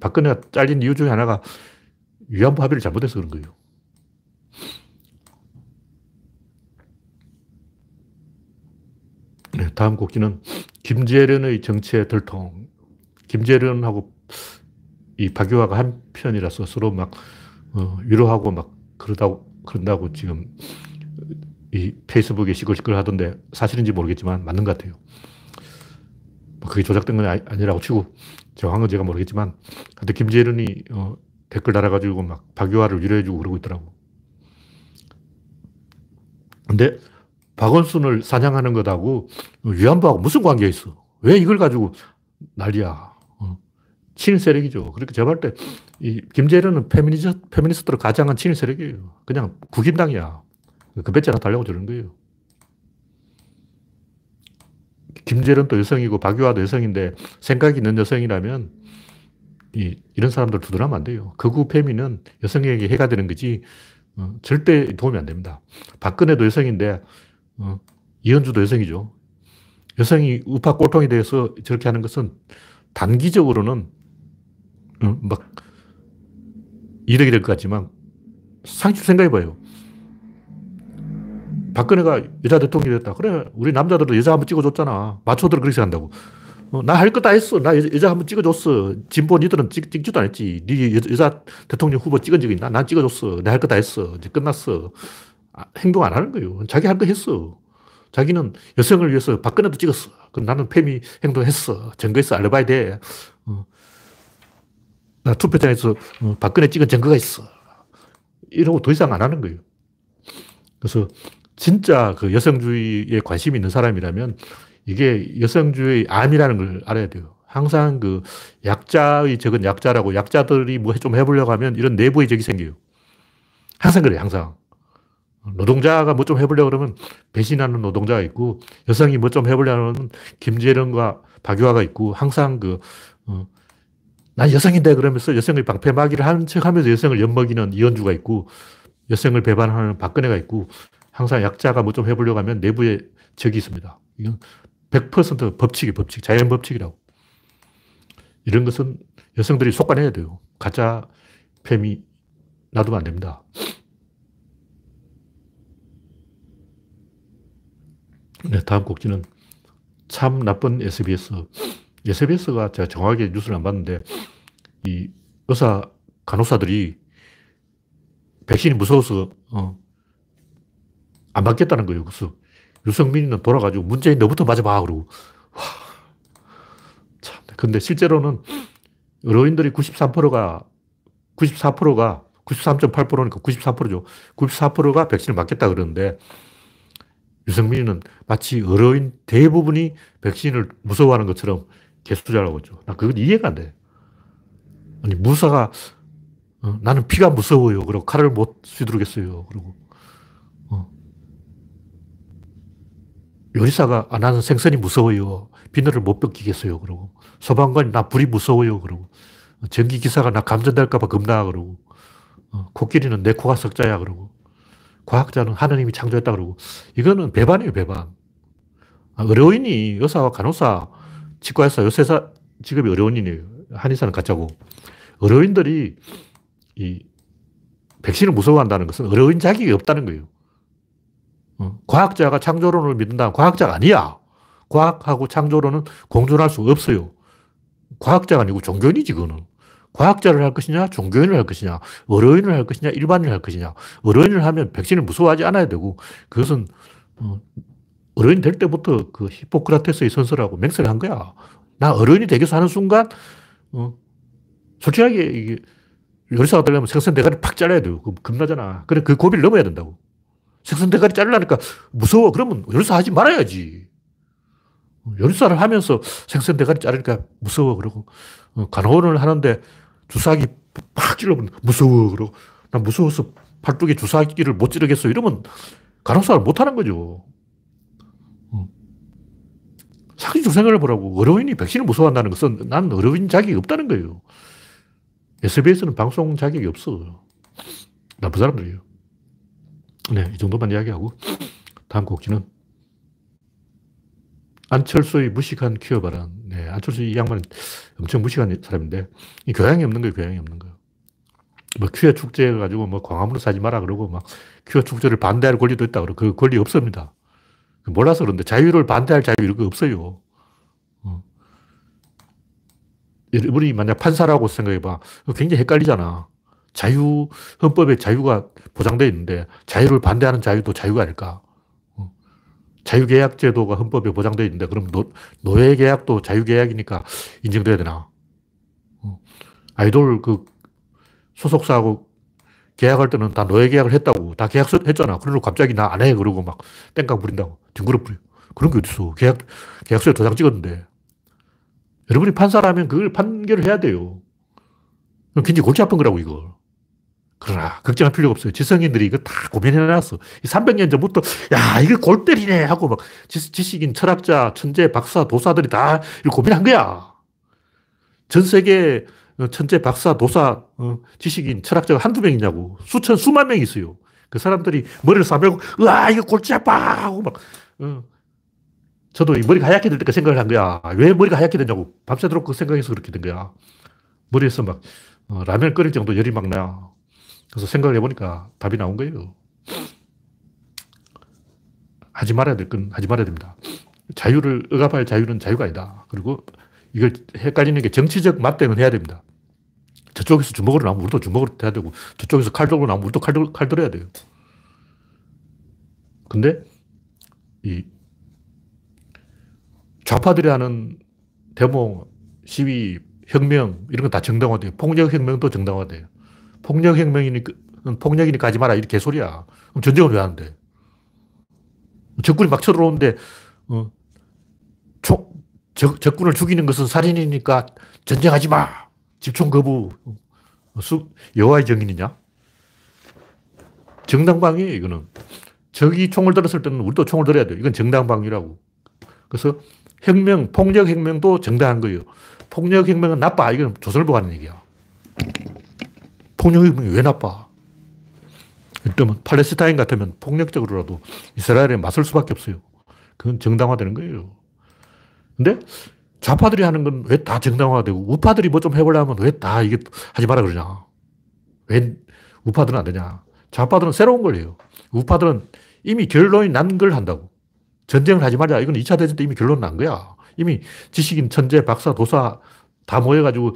박근혜가 잘린 이유 중에 하나가 위안부 합의를 잘못해서 그런 거예요. 네, 다음 곡지는 김재련의 정치의 들통. 김재련하고 이 박유화가 한 편이라서 서로 막 어, 위로하고 막 그러다고, 그런다고 지금 이 페이스북에 시끌시끌 하던데 사실인지 모르겠지만 맞는 것 같아요. 뭐 그게 조작된 건 아니, 아니라고 치고 정확한 건 제가 모르겠지만 근데 김재련이 어, 댓글 달아가지고 막 박유화를 위로해주고 그러고 있더라고. 근데 박원순을 사냥하는 것하고 위안부하고 무슨 관계가 있어? 왜 이걸 가지고 난리야? 어. 친일 세력이죠. 그렇게 제가 볼 때 이 김재련은 페미니스, 페미니스트로 가장한 친일 세력이에요. 그냥 국힘당이야. 그 배째나 달려고 저러는 거예요. 김재련도 여성이고 박유아도 여성인데 생각이 있는 여성이라면 이, 이런 사람들 두둔하면 안 돼요. 극우 페미는 여성에게 해가 되는 거지 어, 절대 도움이 안 됩니다. 박근혜도 여성인데 어, 이현주도 여성이죠. 여성이 우파 꼴통에 대해서 저렇게 하는 것은 단기적으로는 어, 막 이득이 될 것 같지만 상식 생각해봐요. 박근혜가 여자 대통령이 됐다. 그래, 우리 남자들도 여자 한번 찍어줬잖아. 마초들은 그렇게 한다고. 어, 나 할 거 다 했어. 나 여자, 여자 한번 찍어줬어. 진보 니들은 찍, 찍지도 않았지. 니 여, 여자 대통령 후보 찍은 적이 있나? 난 찍어줬어. 내 할 거 다 했어. 이제 끝났어. 아, 행동 안 하는 거예요. 자기 할 거 했어. 자기는 여성을 위해서 박근혜도 찍었어. 그럼 나는 페미 행동했어. 증거했어. 알려봐야 돼. 어, 나 투표장에서 어, 박근혜 찍은 증거가 있어. 이러고 더 이상 안 하는 거예요. 그래서 진짜 그 여성주의에 관심이 있는 사람이라면 이게 여성주의 암이라는 걸 알아야 돼요. 항상 그 약자의 적은 약자라고 약자들이 뭐 좀 해보려고 하면 이런 내부의 적이 생겨요. 항상 그래요. 항상. 노동자가 뭐 좀 해보려고 그러면 배신하는 노동자가 있고 여성이 뭐 좀 해보려고 하면 김재련과 박유아가 있고 항상 그 어, 난 여성인데 그러면서 여성의 방패막이를 하는 척하면서 여성을 엿먹이는 이현주가 있고 여성을 배반하는 박근혜가 있고 항상 약자가 뭐 좀 해보려고 하면 내부에 적이 있습니다. 이건 백 퍼센트 법칙이 법칙, 자연 법칙이라고. 이런 것은 여성들이 속관해야 돼요. 가짜 팸이 놔두면 안 됩니다. 네, 다음 곡지는 참 나쁜 에스비에스. 에스비에스가 제가 정확하게 뉴스를 안 봤는데 이 의사, 간호사들이 백신이 무서워서 어, 안 맞겠다는 거예요. 그래서 유승민이는 돌아가지고 문재인 너부터 맞아봐 그러고. 와, 참. 근데 실제로는 의료인들이 구십삼 퍼센트가 구십사 퍼센트가 구십삼 점 팔 퍼센트니까 구십사 퍼센트죠. 구십사 퍼센트가 백신을 맞겠다 그러는데 유승민이는 마치 의료인 대부분이 백신을 무서워하는 것처럼 개수자라고 했죠. 나 그건 이해가 안 돼. 아니 무사가 어, 나는 피가 무서워요. 그리고 칼을 못 휘두르겠어요. 그러고 어. 요리사가 아, 나는 생선이 무서워요. 비늘을 못 벗기겠어요. 그러고 소방관이 나 불이 무서워요. 그러고 전기기사가 나 감전될까 봐 겁나. 그러고 어, 코끼리는 내 코가 석자야. 그러고 과학자는 하느님이 창조했다 그러고. 이거는 배반이에요. 배반. 아, 의료인이 의사와 간호사, 치과의사, 요새사 직업이 의료인이에요. 한의사는 가짜고. 의료인들이 이 백신을 무서워한다는 것은 의료인 자격이 없다는 거예요. 어, 과학자가 창조론을 믿는다면 과학자가 아니야. 과학하고 창조론은 공존할 수 없어요. 과학자가 아니고 종교인이지 그거는. 과학자를 할 것이냐, 종교인을 할 것이냐, 의료인을 할 것이냐, 일반인을 할 것이냐. 의료인을 하면 백신을 무서워하지 않아야 되고 그것은 어, 의료인 될 때부터 그 히포크라테스의 선서라고 맹세를 한 거야. 나 의료인이 되겠어 하는 순간 어, 솔직하게 이게 요리사가 되려면 생선 대가리 팍 잘라야 돼요. 그럼 겁나잖아. 그래, 그 고비를 넘어야 된다고. 생선 대가리 잘라니까 무서워. 그러면 요리사 하지 말아야지. 요리사를 하면서 생선 대가리 자르니까 무서워. 그러고 간호를 하는데 주사기 팍 찔러보면 무서워. 그러고 난 무서워서 팔뚝에 주사기를 못 찌르겠어. 이러면 간호사를 못 하는 거죠. 사실 좀 생각을 보라고. 의료인이 백신을 무서워한다는 것은 난 의료인 자격이 없다는 거예요. 에스비에스는 방송 자격이 없어. 나쁜 사람들이에요. 네, 이 정도만 이야기하고 다음 곡지는 안철수의 무식한 퀴어 발언. 네, 안철수 이 양반은 엄청 무식한 사람인데 이 교양이 없는 거예요. 교양이 없는 거예요. 뭐 퀴어 축제 가지고 뭐 광화문으로 사지 마라 그러고 막 퀴어 축제를 반대할 권리도 있다 그러고 그 권리 없습니다. 몰라서 그런데 자유를 반대할 자유 이런 거 없어요. 어. 우리 만약 판사라고 생각해봐. 굉장히 헷갈리잖아. 자유, 헌법에 자유가 보장되어 있는데 자유를 반대하는 자유도 자유가 아닐까. 어. 자유계약제도가 헌법에 보장되어 있는데 그럼 노, 노예계약도 자유계약이니까 인정돼야 되나. 어. 아이돌 그 소속사하고 계약할 때는 다 노예계약을 했다고. 다 계약서 했잖아. 그러고 갑자기 나 안 해. 그러고 막 땡깡 부린다고. 뒹그러 부려. 그런 게 어딨어. 계약, 계약서에 도장 찍었는데. 여러분이 판사라면 그걸 판결을 해야 돼요. 굉장히 골치 아픈 거라고, 이걸. 그러나 걱정할 필요가 없어요. 지성인들이 이거 다 고민해놨어. 삼백 년 전부터 야 이거 골 때리네 하고 막 지식인, 철학자, 천재, 박사, 도사들이 다 이걸 고민한 거야. 전 세계 천재, 박사, 도사, 지식인, 철학자가 한두 명이냐고. 수천, 수만 명이 있어요. 그 사람들이 머리를 싸매고 으아 이거 골치 아파 하고 막. 어. 저도 이 머리가 하얗게 될 때까지 생각을 한 거야. 왜 머리가 하얗게 됐냐고. 밤새도록 그 생각해서 그렇게 된 거야. 머리에서 막 어, 라면 끓일 정도 열이 막 나요. 그래서 생각을 해보니까 답이 나온 거예요. 하지 말아야 될 건 하지 말아야 됩니다. 자유를 억압할 자유는 자유가 아니다. 그리고 이걸 헷갈리는 게 정치적 맞대응을 해야 됩니다. 저쪽에서 주먹으로 나오면 우리도 주먹으로 돼야 되고 저쪽에서 칼들로 나오면 우리도 칼, 칼 들어야 돼요. 근데 이 좌파들이 하는 데모, 시위, 혁명 이런 건 다 정당화돼요. 폭력혁명도 정당화돼요. 폭력혁명이니까, 폭력이니까 하지 마라. 이렇게 개소리야. 그럼 전쟁을 왜 하는데? 적군이 막 쳐들어오는데, 어, 총, 적, 적군을 죽이는 것은 살인이니까 전쟁하지 마. 집총 거부. 수, 여호와의 정인이냐? 정당방위예요, 이거는. 적이 총을 들었을 때는 우리도 총을 들어야 돼요. 이건 정당방위라고. 그래서 혁명, 폭력혁명도 정당한 거예요. 폭력혁명은 나빠. 이건 조선일보가 하는 얘기야. 폭력혁명이 왜 나빠? 일단 팔레스타인 같으면 폭력적으로라도 이스라엘에 맞설 수밖에 없어요. 그건 정당화되는 거예요. 근데 좌파들이 하는 건 왜 다 정당화되고 우파들이 뭐 좀 해보려면 왜 다 이게 하지 마라 그러냐? 왜 우파들은 안 되냐? 좌파들은 새로운 걸 해요. 우파들은 이미 결론이 난 걸 한다고. 전쟁을 하지 말자. 이건 이 차 대전 때 이미 결론 난 거야. 이미 지식인, 천재, 박사, 도사 다 모여가지고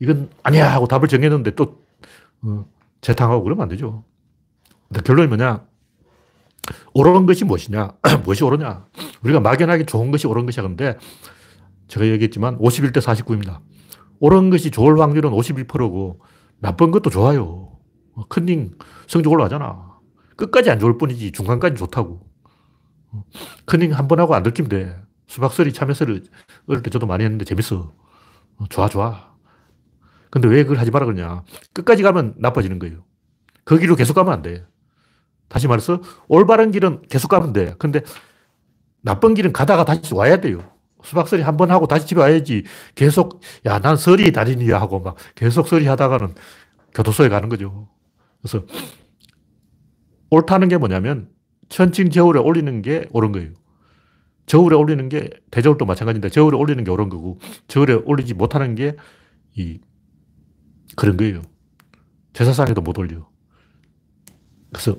이건 아니야 하고 답을 정했는데 또 어, 재탕하고 그러면 안 되죠. 근데 결론이 뭐냐? 옳은 것이 무엇이냐? 무엇이 옳으냐? 우리가 막연하게 좋은 것이 옳은 것이야. 근데 제가 얘기했지만 오십일 대 사십구입니다. 옳은 것이 좋을 확률은 오십일 퍼센트고 나쁜 것도 좋아요. 컨닝 성적 올라가잖아. 끝까지 안 좋을 뿐이지 중간까지 좋다고. 컨닝 한 번 하고 안 들키면 돼. 수박서리, 참외서리 어릴 때 저도 많이 했는데 재밌어. 좋아, 좋아. 근데 왜 그걸 하지 마라 그러냐. 끝까지 가면 나빠지는 거예요. 그 길로 계속 가면 안 돼. 다시 말해서 올바른 길은 계속 가면 돼. 근데 나쁜 길은 가다가 다시 와야 돼요. 수박서리 한 번 하고 다시 집에 와야지. 계속 야, 난 서리의 달인이야 하고 막 계속 서리 하다가는 교도소에 가는 거죠. 그래서 옳다는 게 뭐냐면 천칭저울에 올리는 게 옳은 거예요. 저울에 올리는 게 대저울도 마찬가지인데 저울에 올리는 게 옳은 거고 저울에 올리지 못하는 게 이 그런 거예요. 제사상에도 못 올려. 그래서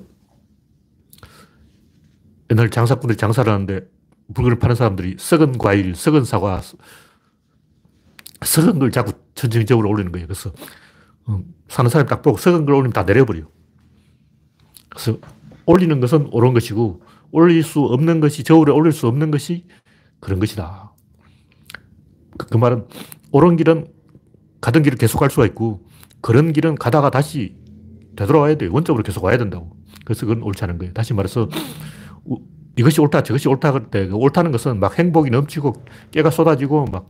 옛날 장사꾼들이 장사를 하는데 물건을 파는 사람들이 썩은 과일, 썩은 사과, 썩은 걸 자꾸 천정적으로 올리는 거예요. 그래서 사는 사람이 딱 보고 썩은 걸 올리면 다 내려버려요. 그래서 올리는 것은 옳은 것이고 올릴 수 없는 것이, 저울에 올릴 수 없는 것이 그런 것이다. 그, 그 말은 옳은 길은 가던 길을 계속 갈 수가 있고 그런 길은 가다가 다시 되돌아와야 돼요. 원점으로 계속 와야 된다고. 그래서 그건 옳지 않은 거예요. 다시 말해서 이것이 옳다 저것이 옳다 할 때 옳다는 것은 막 행복이 넘치고 깨가 쏟아지고 막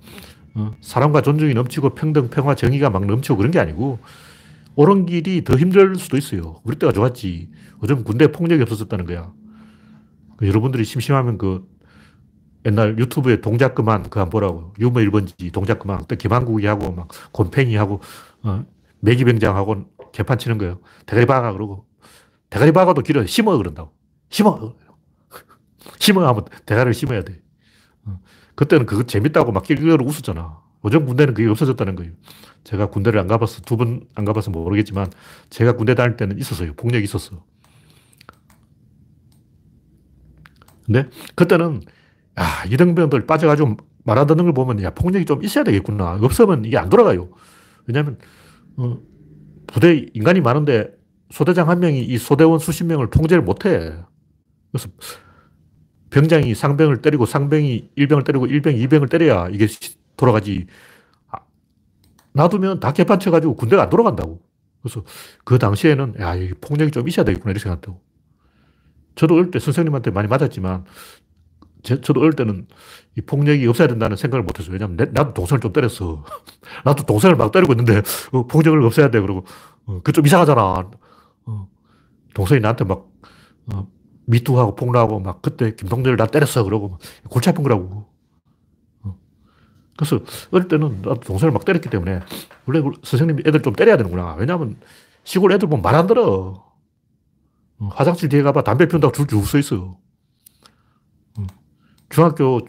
사람과 존중이 넘치고 평등, 평화, 정의가 막 넘치고 그런 게 아니고 옳은 길이 더 힘들 수도 있어요. 우리 때가 좋았지. 요즘 군대 폭력이 없어졌다는 거야. 여러분들이 심심하면 그 옛날 유튜브에 동작 그만 그거 안 보라고. 유머 일 번지 동작 그만. 그때 김한국이하고 막 곰팽이하고 어, 매기병장하고 개판 치는 거예요. 대가리 박아 그러고. 대가리 박아도 길어. 심어 그런다고. 심어. 심어 하면 대가리를 심어야 돼. 어, 그때는 그거 재밌다고 막 길거리 웃었잖아. 요즘 군대는 그게 없어졌다는 거예요. 제가 군대를 안 가봐서 두 번 안 가봐서 모르겠지만 제가 군대 다닐 때는 있었어요. 폭력이 있었어. 근데 그때는 야, 이등병들 빠져가지고 말 안 듣는 걸 보면 야, 폭력이 좀 있어야 되겠구나. 없으면 이게 안 돌아가요. 왜냐하면 어, 부대 인간이 많은데 소대장 한 명이 이 소대원 수십 명을 통제를 못해. 그래서 병장이 상병을 때리고 상병이 일병을 때리고 일병이 이병을 때려야 이게 돌아가지. 놔두면 다 개판쳐가지고 군대가 안 돌아간다고. 그래서 그 당시에는 야, 이 폭력이 좀 있어야 되겠구나 이렇게 생각했다고. 저도 어릴 때 선생님한테 많이 맞았지만 제, 저도 어릴 때는 이 폭력이 없어야 된다는 생각을 못했어요. 왜냐하면 내, 나도 동생을 좀 때렸어. 나도 동생을 막 때리고 있는데 어, 폭력을 없애야 돼. 그러고 어, 그거 좀 이상하잖아. 동선이 나한테 막 어, 미투하고 폭로하고 막 그때 김동대를 나 때렸어 그러고 골치 아픈 거라고. 어. 그래서 어릴 때는 나도 동생을 막 때렸기 때문에 원래 선생님이 애들 좀 때려야 되는구나. 왜냐하면 시골 애들 보면 말 안 들어. 어. 화장실 뒤에 가봐 담배 피운다고 줄줄 서 있어. 어. 중학교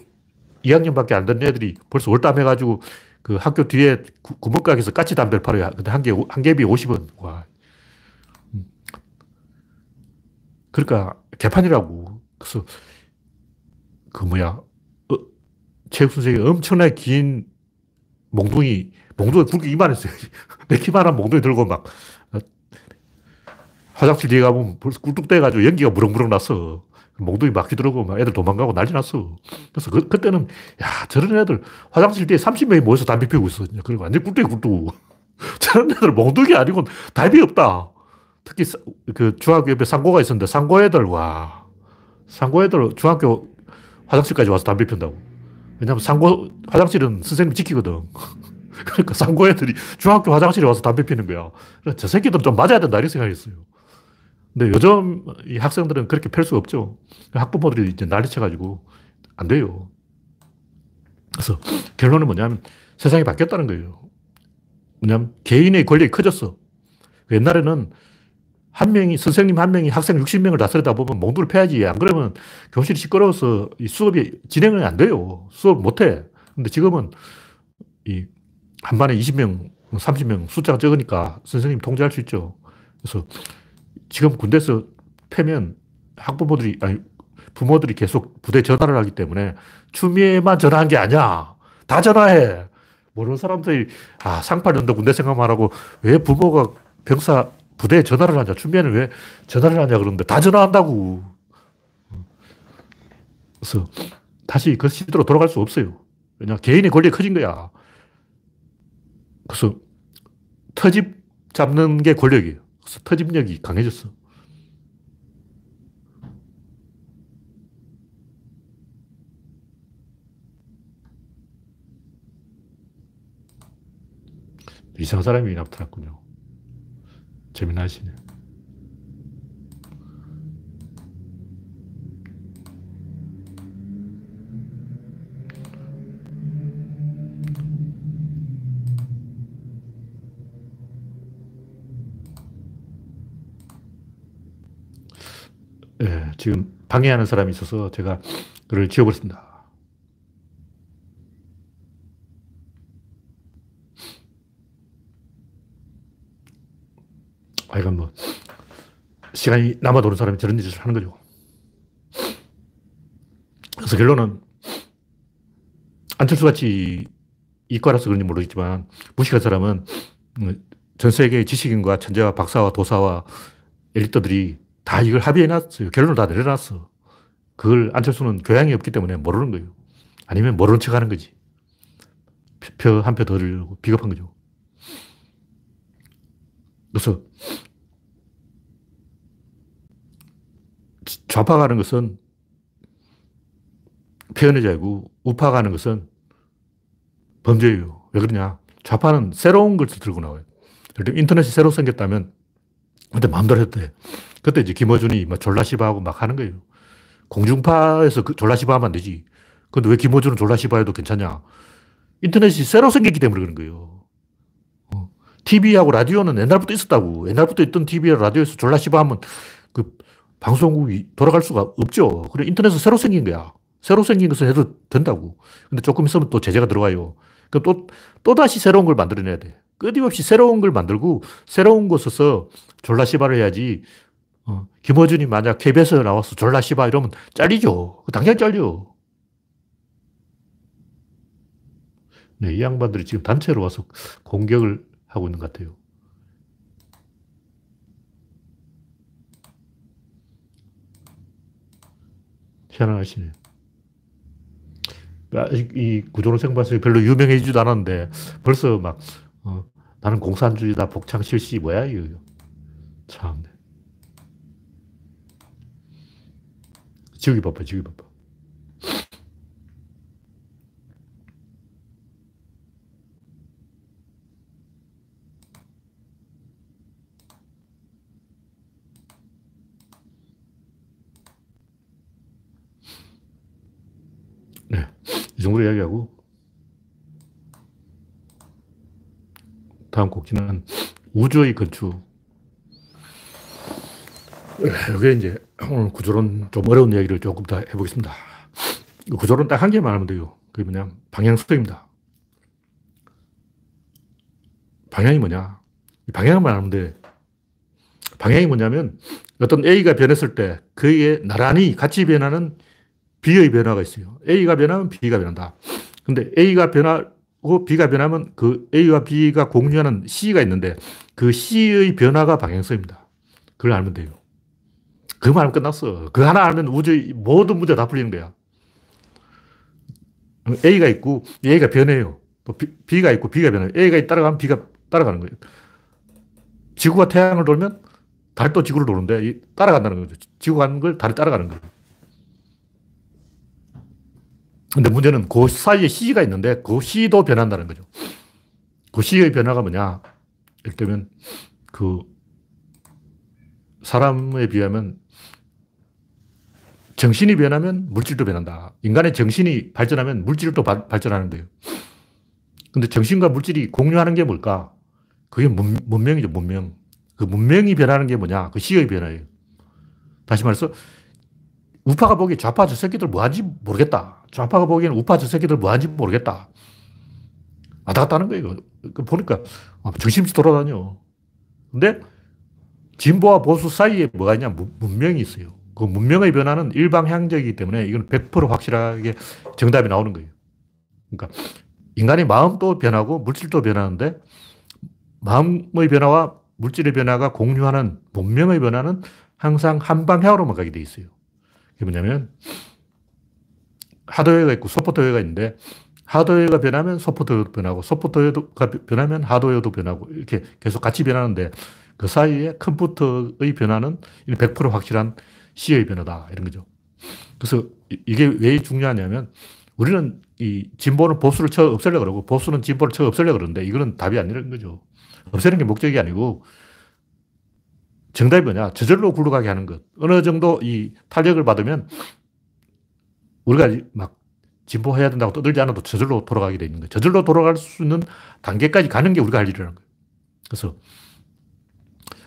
이 학년밖에 안 된 애들이 벌써 월담해가지고 그 학교 뒤에 구, 구멍가게에서 까치 담배를 팔아요. 근데 한 개, 한 개비 오십 원. 와. 그러니까 개판이라고. 그래서 그 뭐야 어, 체육 선생이 엄청나게 긴 몽둥이, 몽둥이 굵기 이만했어요. 내 키만한 몽둥이 들고 막 어, 화장실 뒤에 가면 벌써 꿀뚝대가지고 연기가 무럭무럭 났어. 몽둥이 막 휘두르고 막 애들 도망가고 난리 났어. 그래서 그, 그때는 야 저런 애들 화장실 뒤에 삼십 명이 모여서 담배 피우고 있어. 그리고 완전 꿀뚝이 꿀뚝. 저런 애들 몽둥이 아니고 답이 없다. 특히 그 중학교 옆에 상고가 있었는데 상고 애들 와 상고 애들 중학교 화장실까지 와서 담배 피운다고. 왜냐면 상고 화장실은 선생님 지키거든. 그러니까 상고 애들이 중학교 화장실에 와서 담배 피는 거야. 저 새끼들은 좀 맞아야 된다 이렇게 생각했어요. 근데 요즘 이 학생들은 그렇게 펼 수가 없죠. 학부모들이 이제 난리쳐가지고 안 돼요. 그래서 결론은 뭐냐면 세상이 바뀌었다는 거예요. 뭐냐면 개인의 권력이 커졌어. 옛날에는 한 명이, 선생님 한 명이 학생 육십 명을 다스리다 보면 몽둥이를 패야지. 안 그러면 교실이 시끄러워서 이 수업이 진행이 안 돼요. 수업 못 해. 근데 지금은 이 한 반에 이십 명, 삼십 명 숫자가 적으니까 선생님이 통제할 수 있죠. 그래서 지금 군대에서 패면 학부모들이, 아니, 부모들이 계속 부대 전화를 하기 때문에 추미애만 전화한 게 아니야. 다 전화해. 모르는 사람들이, 아, 상팔 연도 군대 생각만 하고 왜 부모가 병사, 부대에 전화를 하냐. 추미애는 왜 전화를 하냐 그러는데 다 전화한다고. 그래서 다시 그 시대로 돌아갈 수 없어요. 왜냐 개인의 권력이 커진 거야. 그래서 터집 잡는 게 권력이에요. 그래서 터집력이 강해졌어. 이상한 사람이 나타났군요. 재미나시네. 예, 지금 방해하는 사람이 있어서 제가 그를 지워버렸습니다. 하여간 뭐 시간이 남아도는 사람이 저런 짓을 하는 거죠. 그래서 결론은 안철수같이 이과라서 그런지 모르겠지만 무식한 사람은 전 세계의 지식인과 천재와 박사와 도사와 엘리트들이 다 이걸 합의해놨어요. 결론을 다 내려놨어. 그걸 안철수는 교양이 없기 때문에 모르는 거예요. 아니면 모르는 척하는 거지. 표 한 표 더 들려고 비겁한 거죠. 그래서 좌파가 하는 것은 표현의 자유고 우파가 하는 것은 범죄예요. 왜 그러냐. 좌파는 새로운 것을 들고 나와요. 예를 들면 인터넷이 새로 생겼다면 그때 마음대로 해도 돼. 그때 이제 김어준이 막 졸라시바하고 막 하는 거예요. 공중파에서 그 졸라시바하면 안 되지. 그런데 왜 김어준은 졸라시바해도 괜찮냐. 인터넷이 새로 생겼기 때문에 그런 거예요. 티비하고 라디오는 옛날부터 있었다고. 옛날부터 있던 티비와 라디오에서 졸라 씹어하면 그 방송국이 돌아갈 수가 없죠. 그래 인터넷에서 새로 생긴 거야. 새로 생긴 것은 해도 된다고. 근데 조금 있으면 또 제재가 들어와요. 그럼 또, 또 다시 새로운 걸 만들어내야 돼. 끊임없이 새로운 걸 만들고 새로운 거 써서 졸라 씹어를 해야지. 어, 김어준이 만약 케이비에스에 나와서 졸라 씹어 이러면 잘리죠. 당연히 잘려. 네, 이 양반들이 지금 단체로 와서 공격을 하고 있는 것 같아요. 희한하시네. 이 구조론 생방송이 별로 유명해지지도 않았는데 벌써 막 어, 나는 공산주의다 복창 실시 뭐야 이거 참네. 지우기 바빠 지우기 바빠. 이 정도로 이야기하고, 다음 곡지는 우주의 건축. 이게 이제 오늘 구조론 좀 어려운 이야기를 조금 더 해보겠습니다. 구조론 딱 한 개만 하면 돼요. 그게 뭐냐면 방향수입니다. 방향이 뭐냐? 방향만 하면 돼. 방향이 뭐냐면 어떤 A가 변했을 때 그에 나란히 같이 변하는 B의 변화가 있어요. A가 변하면 B가 변한다. 근데 A가 변하고 B가 변하면 그 A와 B가 공유하는 C가 있는데 그 C의 변화가 방향성입니다. 그걸 알면 돼요. 그만 알면 끝났어. 그 하나 알면 우주의 모든 문제 다 풀리는 거야. A가 있고 A가 변해요. 또 B, B가 있고 B가 변해요. A가 따라가면 B가 따라가는 거예요. 지구가 태양을 돌면 달이 또 지구를 도는데 따라간다는 거죠. 지구 가는 걸 달이 따라가는 거예요. 근데 문제는 그 사이에 C가 있는데 그 C도 변한다는 거죠. 그 C의 변화가 뭐냐? 예를 들면 그 사람에 비하면 정신이 변하면 물질도 변한다. 인간의 정신이 발전하면 물질도 바, 발전하는 거예요. 근데 정신과 물질이 공유하는 게 뭘까? 그게 문, 문명이죠, 문명. 그 문명이 변하는 게 뭐냐? 그 C의 변화예요. 다시 말해서 우파가 보기에 좌파 저 새끼들 뭐하는지 모르겠다. 좌파가 보기에는 우파 저 새끼들 뭐하는지 모르겠다. 왔다 갔다 하는 거예요. 보니까 정신없이 돌아다녀. 근데 진보와 보수 사이에 뭐가 있냐? 문명이 있어요. 그 문명의 변화는 일방향적이기 때문에 이건 백 퍼센트 확실하게 정답이 나오는 거예요. 그러니까 인간의 마음도 변하고 물질도 변하는데 마음의 변화와 물질의 변화가 공유하는 문명의 변화는 항상 한 방향으로만 가게 돼 있어요. 그게 뭐냐면 하드웨어가 있고 소프트웨어가 있는데 하드웨어가 변하면 소프트웨어도 변하고 소프트웨어가 변하면 하드웨어도 변하고 이렇게 계속 같이 변하는데 그 사이에 컴퓨터의 변화는 백 퍼센트 확실한 C의 변화다. 이런 거죠. 그래서 이게 왜 중요하냐면 우리는 이 진보는 보수를 쳐 없애려고 그러고 보수는 진보를 쳐 없애려고 그러는데 이거는 답이 아니라는 거죠. 없애는 게 목적이 아니고 정답이 뭐냐? 저절로 굴러가게 하는 것. 어느 정도 이 탄력을 받으면 우리가 막 진보해야 된다고 떠들지 않아도 저절로 돌아가게 되는 거예요. 저절로 돌아갈 수 있는 단계까지 가는 게 우리가 할 일이라는 거예요. 그래서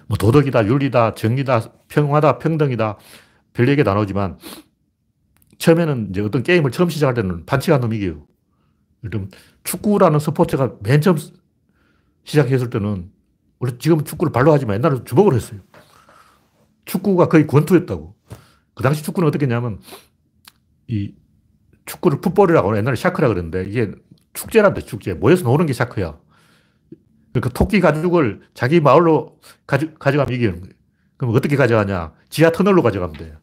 뭐 도덕이다, 윤리다, 정의다, 평화다, 평등이다 별 얘기가 나오지만 처음에는 이제 어떤 게임을 처음 시작할 때는 반칙한 놈이 이겨요. 예를 들면 축구라는 스포츠가 맨 처음 시작했을 때는 원래 지금 축구를 발로 하지만 옛날에 주먹으로 했어요. 축구가 거의 권투였다고. 그 당시 축구는 어떻겠냐면 이 축구를 풋볼이라고 옛날에 샤크라 그랬는데 이게 축제란다, 축제. 모여서 노는 게 샤크야. 그러니까 토끼 가죽을 자기 마을로 가져, 가져가면 이기는 거예요. 그럼 어떻게 가져가냐? 지하 터널로 가져가면 돼요.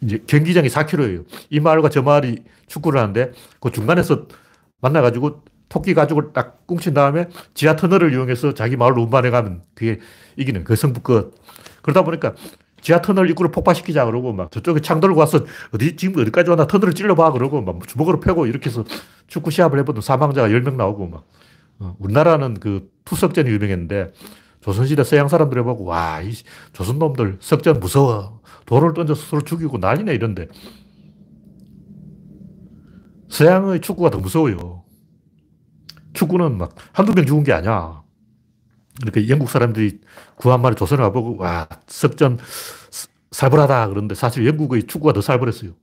이제 경기장이 사 킬로미터예요. 이 마을과 저 마을이 축구를 하는데 그 중간에서 만나가지고 토끼 가죽을 딱 꿍친 다음에 지하 터널을 이용해서 자기 마을로 운반해 가면 그게 이기는 그 성부껏. 그러다 보니까 지하 터널 입구를 폭파시키자 그러고 막 저쪽에 창 들고 와서 어디, 지금 어디까지 왔나 터널을 찔러봐 그러고 막 주먹으로 패고 이렇게 해서 축구 시합을 해보던 사망자가 열 명 나오고 막. 어, 우리나라는 그 투석전이 유명했는데 조선시대 서양 사람들 해보고 와, 이 조선 놈들 석전 무서워. 돌을 던져서 서로 죽이고 난리네 이런데 서양의 축구가 더 무서워요. 축구는 막 한두 명 죽은 게 아니야. 그러니까 영국 사람들이 구한 말에 조선을 와보고 와, 석전 살벌하다 그러는데 사실 영국의 축구가 더 살벌했어요.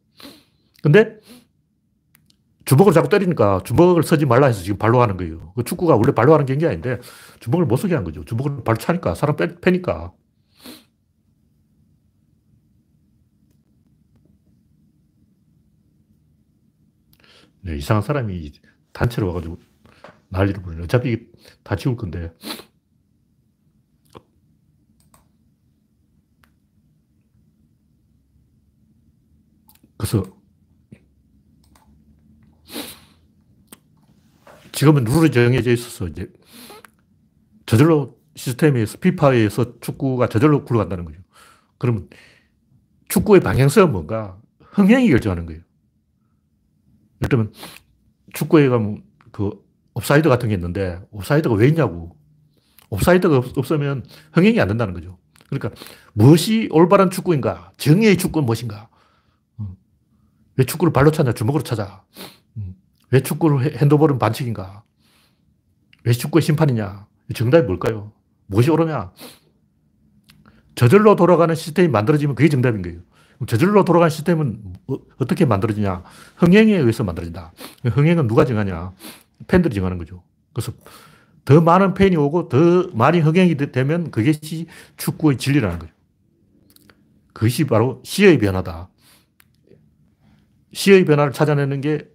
근데 주먹을 자꾸 때리니까 주먹을 쓰지 말라 해서 지금 발로 하는 거예요. 그 축구가 원래 발로 하는 경기 아닌데 주먹을 못 쓰게 한 거죠. 주먹을 발로 차니까 사람 빼, 패니까. 네, 이상한 사람이 단체로 와가지고 난리를 부리는. 어차피 이게 다 지울 건데. 그래서 지금은 룰이 정해져 있어서 이제 저절로 시스템에 의해서 피파에 의해서 축구가 저절로 굴러간다는 거죠. 그러면 축구의 방향성은 뭔가? 흥행이 결정하는 거예요. 예를 들면 축구에 가면 그 옵사이드 같은 게 있는데 옵사이드가 왜 있냐고. 옵사이드가 없, 없으면 흥행이 안 된다는 거죠. 그러니까 무엇이 올바른 축구인가? 정의의 축구는 무엇인가? 왜 축구를 발로 찾냐? 주먹으로 찾아. 음. 왜 축구를 핸드볼은 반칙인가? 왜 축구의 심판이냐? 정답이 뭘까요? 무엇이 옳으냐? 저절로 돌아가는 시스템이 만들어지면 그게 정답인 거예요. 저절로 돌아가는 시스템은 어떻게 만들어지냐? 흥행에 의해서 만들어진다. 흥행은 누가 정하냐? 팬들이 정하는 거죠. 그래서 더 많은 팬이 오고 더 많이 흥행이 되면 그것이 축구의 진리라는 거죠. 그것이 바로 시의 변화다. 시의 변화를 찾아내는 게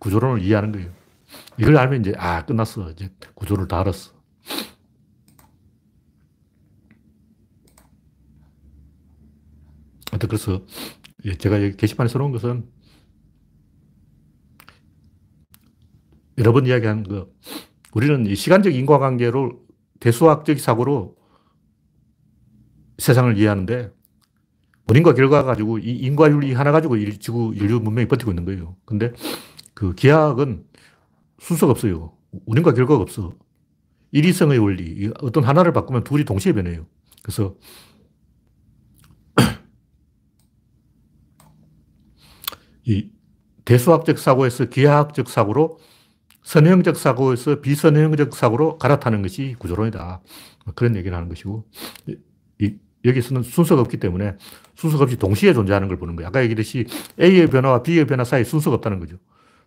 구조론을 이해하는 거예요. 이걸 알면 이제 아 끝났어. 이제 구조를 다 알았어. 그래서 제가 여기 게시판에 써놓은 것은 여러 번 이야기한 거, 우리는 이 시간적 인과관계로 대수학적 사고로 세상을 이해하는데 원인과 결과 가지고 이 인과윤리 하나 가지고 지구 인류 문명이 버티고 있는 거예요. 근데 그 기하학은 순서가 없어요. 원인과 결과가 없어. 일위성의 원리, 어떤 하나를 바꾸면 둘이 동시에 변해요. 그래서 이 대수학적 사고에서 기하학적 사고로, 선형적 사고에서 비선형적 사고로 갈아타는 것이 구조론이다. 그런 얘기를 하는 것이고, 이, 여기서는 순서가 없기 때문에 순서가 없이 동시에 존재하는 걸 보는 거예요. 아까 얘기했듯이 A의 변화와 B의 변화 사이에 순서가 없다는 거죠.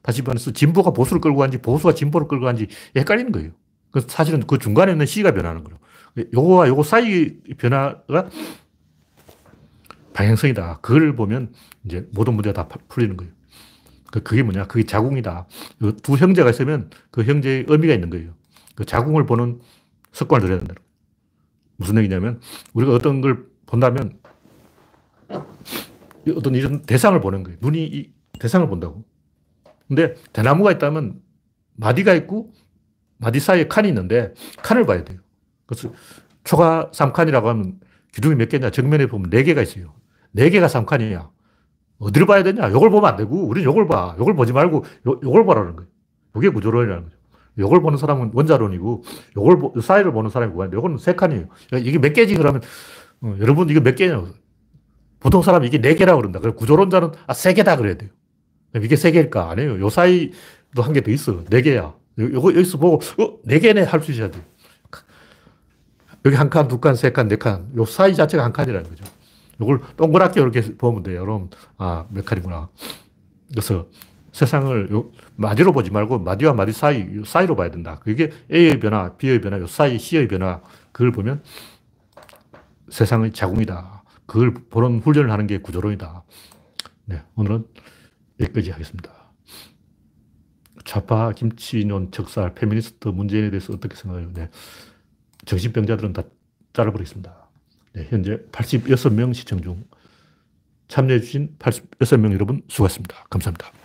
다시 말해서 진보가 보수를 끌고 간지 보수가 진보를 끌고 간지 헷갈리는 거예요. 그래서 사실은 그 중간에 있는 C가 변하는 거예요. 요거와 요거 사이의 변화가 방향성이다. 그걸 보면 이제 모든 문제가 다 풀리는 거예요. 그게 뭐냐? 그게 자궁이다. 두 형제가 있으면 그 형제의 의미가 있는 거예요. 그 자궁을 보는 습관을 들여야 된다. 무슨 얘기냐면 우리가 어떤 걸 본다면 어떤 이런 대상을 보는 거예요. 눈이 이 대상을 본다고. 근데 대나무가 있다면 마디가 있고 마디 사이에 칸이 있는데 칸을 봐야 돼요. 그래서 초가 삼 칸이라고 하면 기둥이 몇 개냐? 정면에 보면 네 개가 있어요. 네 개가 삼 칸이야. 어디를 봐야 되냐? 요걸 보면 안 되고, 우린 요걸 봐. 요걸 보지 말고, 요, 요걸 보라는 거예요. 요게 구조론이라는 거죠. 요걸 보는 사람은 원자론이고, 요걸, 보, 사이를 보는 사람이 구간인데, 요거는 세 칸이에요. 이게 몇 개지? 그러면, 어, 여러분, 이게 몇 개냐고. 보통 사람이 이게 네 개라고 그런다. 그럼 구조론자는, 아, 세 개다 그래야 돼요. 이게 세 개일까? 아니에요. 요 사이도 한 개 더 있어. 네 개야. 요거 여기서 보고, 어, 네 개네? 할 수 있어야 돼요. 여기 한 칸, 두 칸, 세 칸, 네 칸. 요 사이 자체가 한 칸이라는 거죠. 이걸 동그랗게 이렇게 보면 돼요. 그럼, 아, 몇 칸이구나. 그래서 세상을 요, 마디로 보지 말고 마디와 마디 사이, 사이로 봐야 된다. 그게 A의 변화, B의 변화, 요 사이, C의 변화. 그걸 보면 세상의 자궁이다. 그걸 보는 훈련을 하는 게 구조론이다. 네, 오늘은 여기까지 하겠습니다. 좌파, 김치논, 척살, 페미니스트, 문재인에 대해서 어떻게 생각해요? 네, 정신병자들은 다 잘라버리겠습니다. 네, 현재 팔십육 명 시청 중 참여해주신 팔십육 명 여러분 수고하셨습니다. 감사합니다.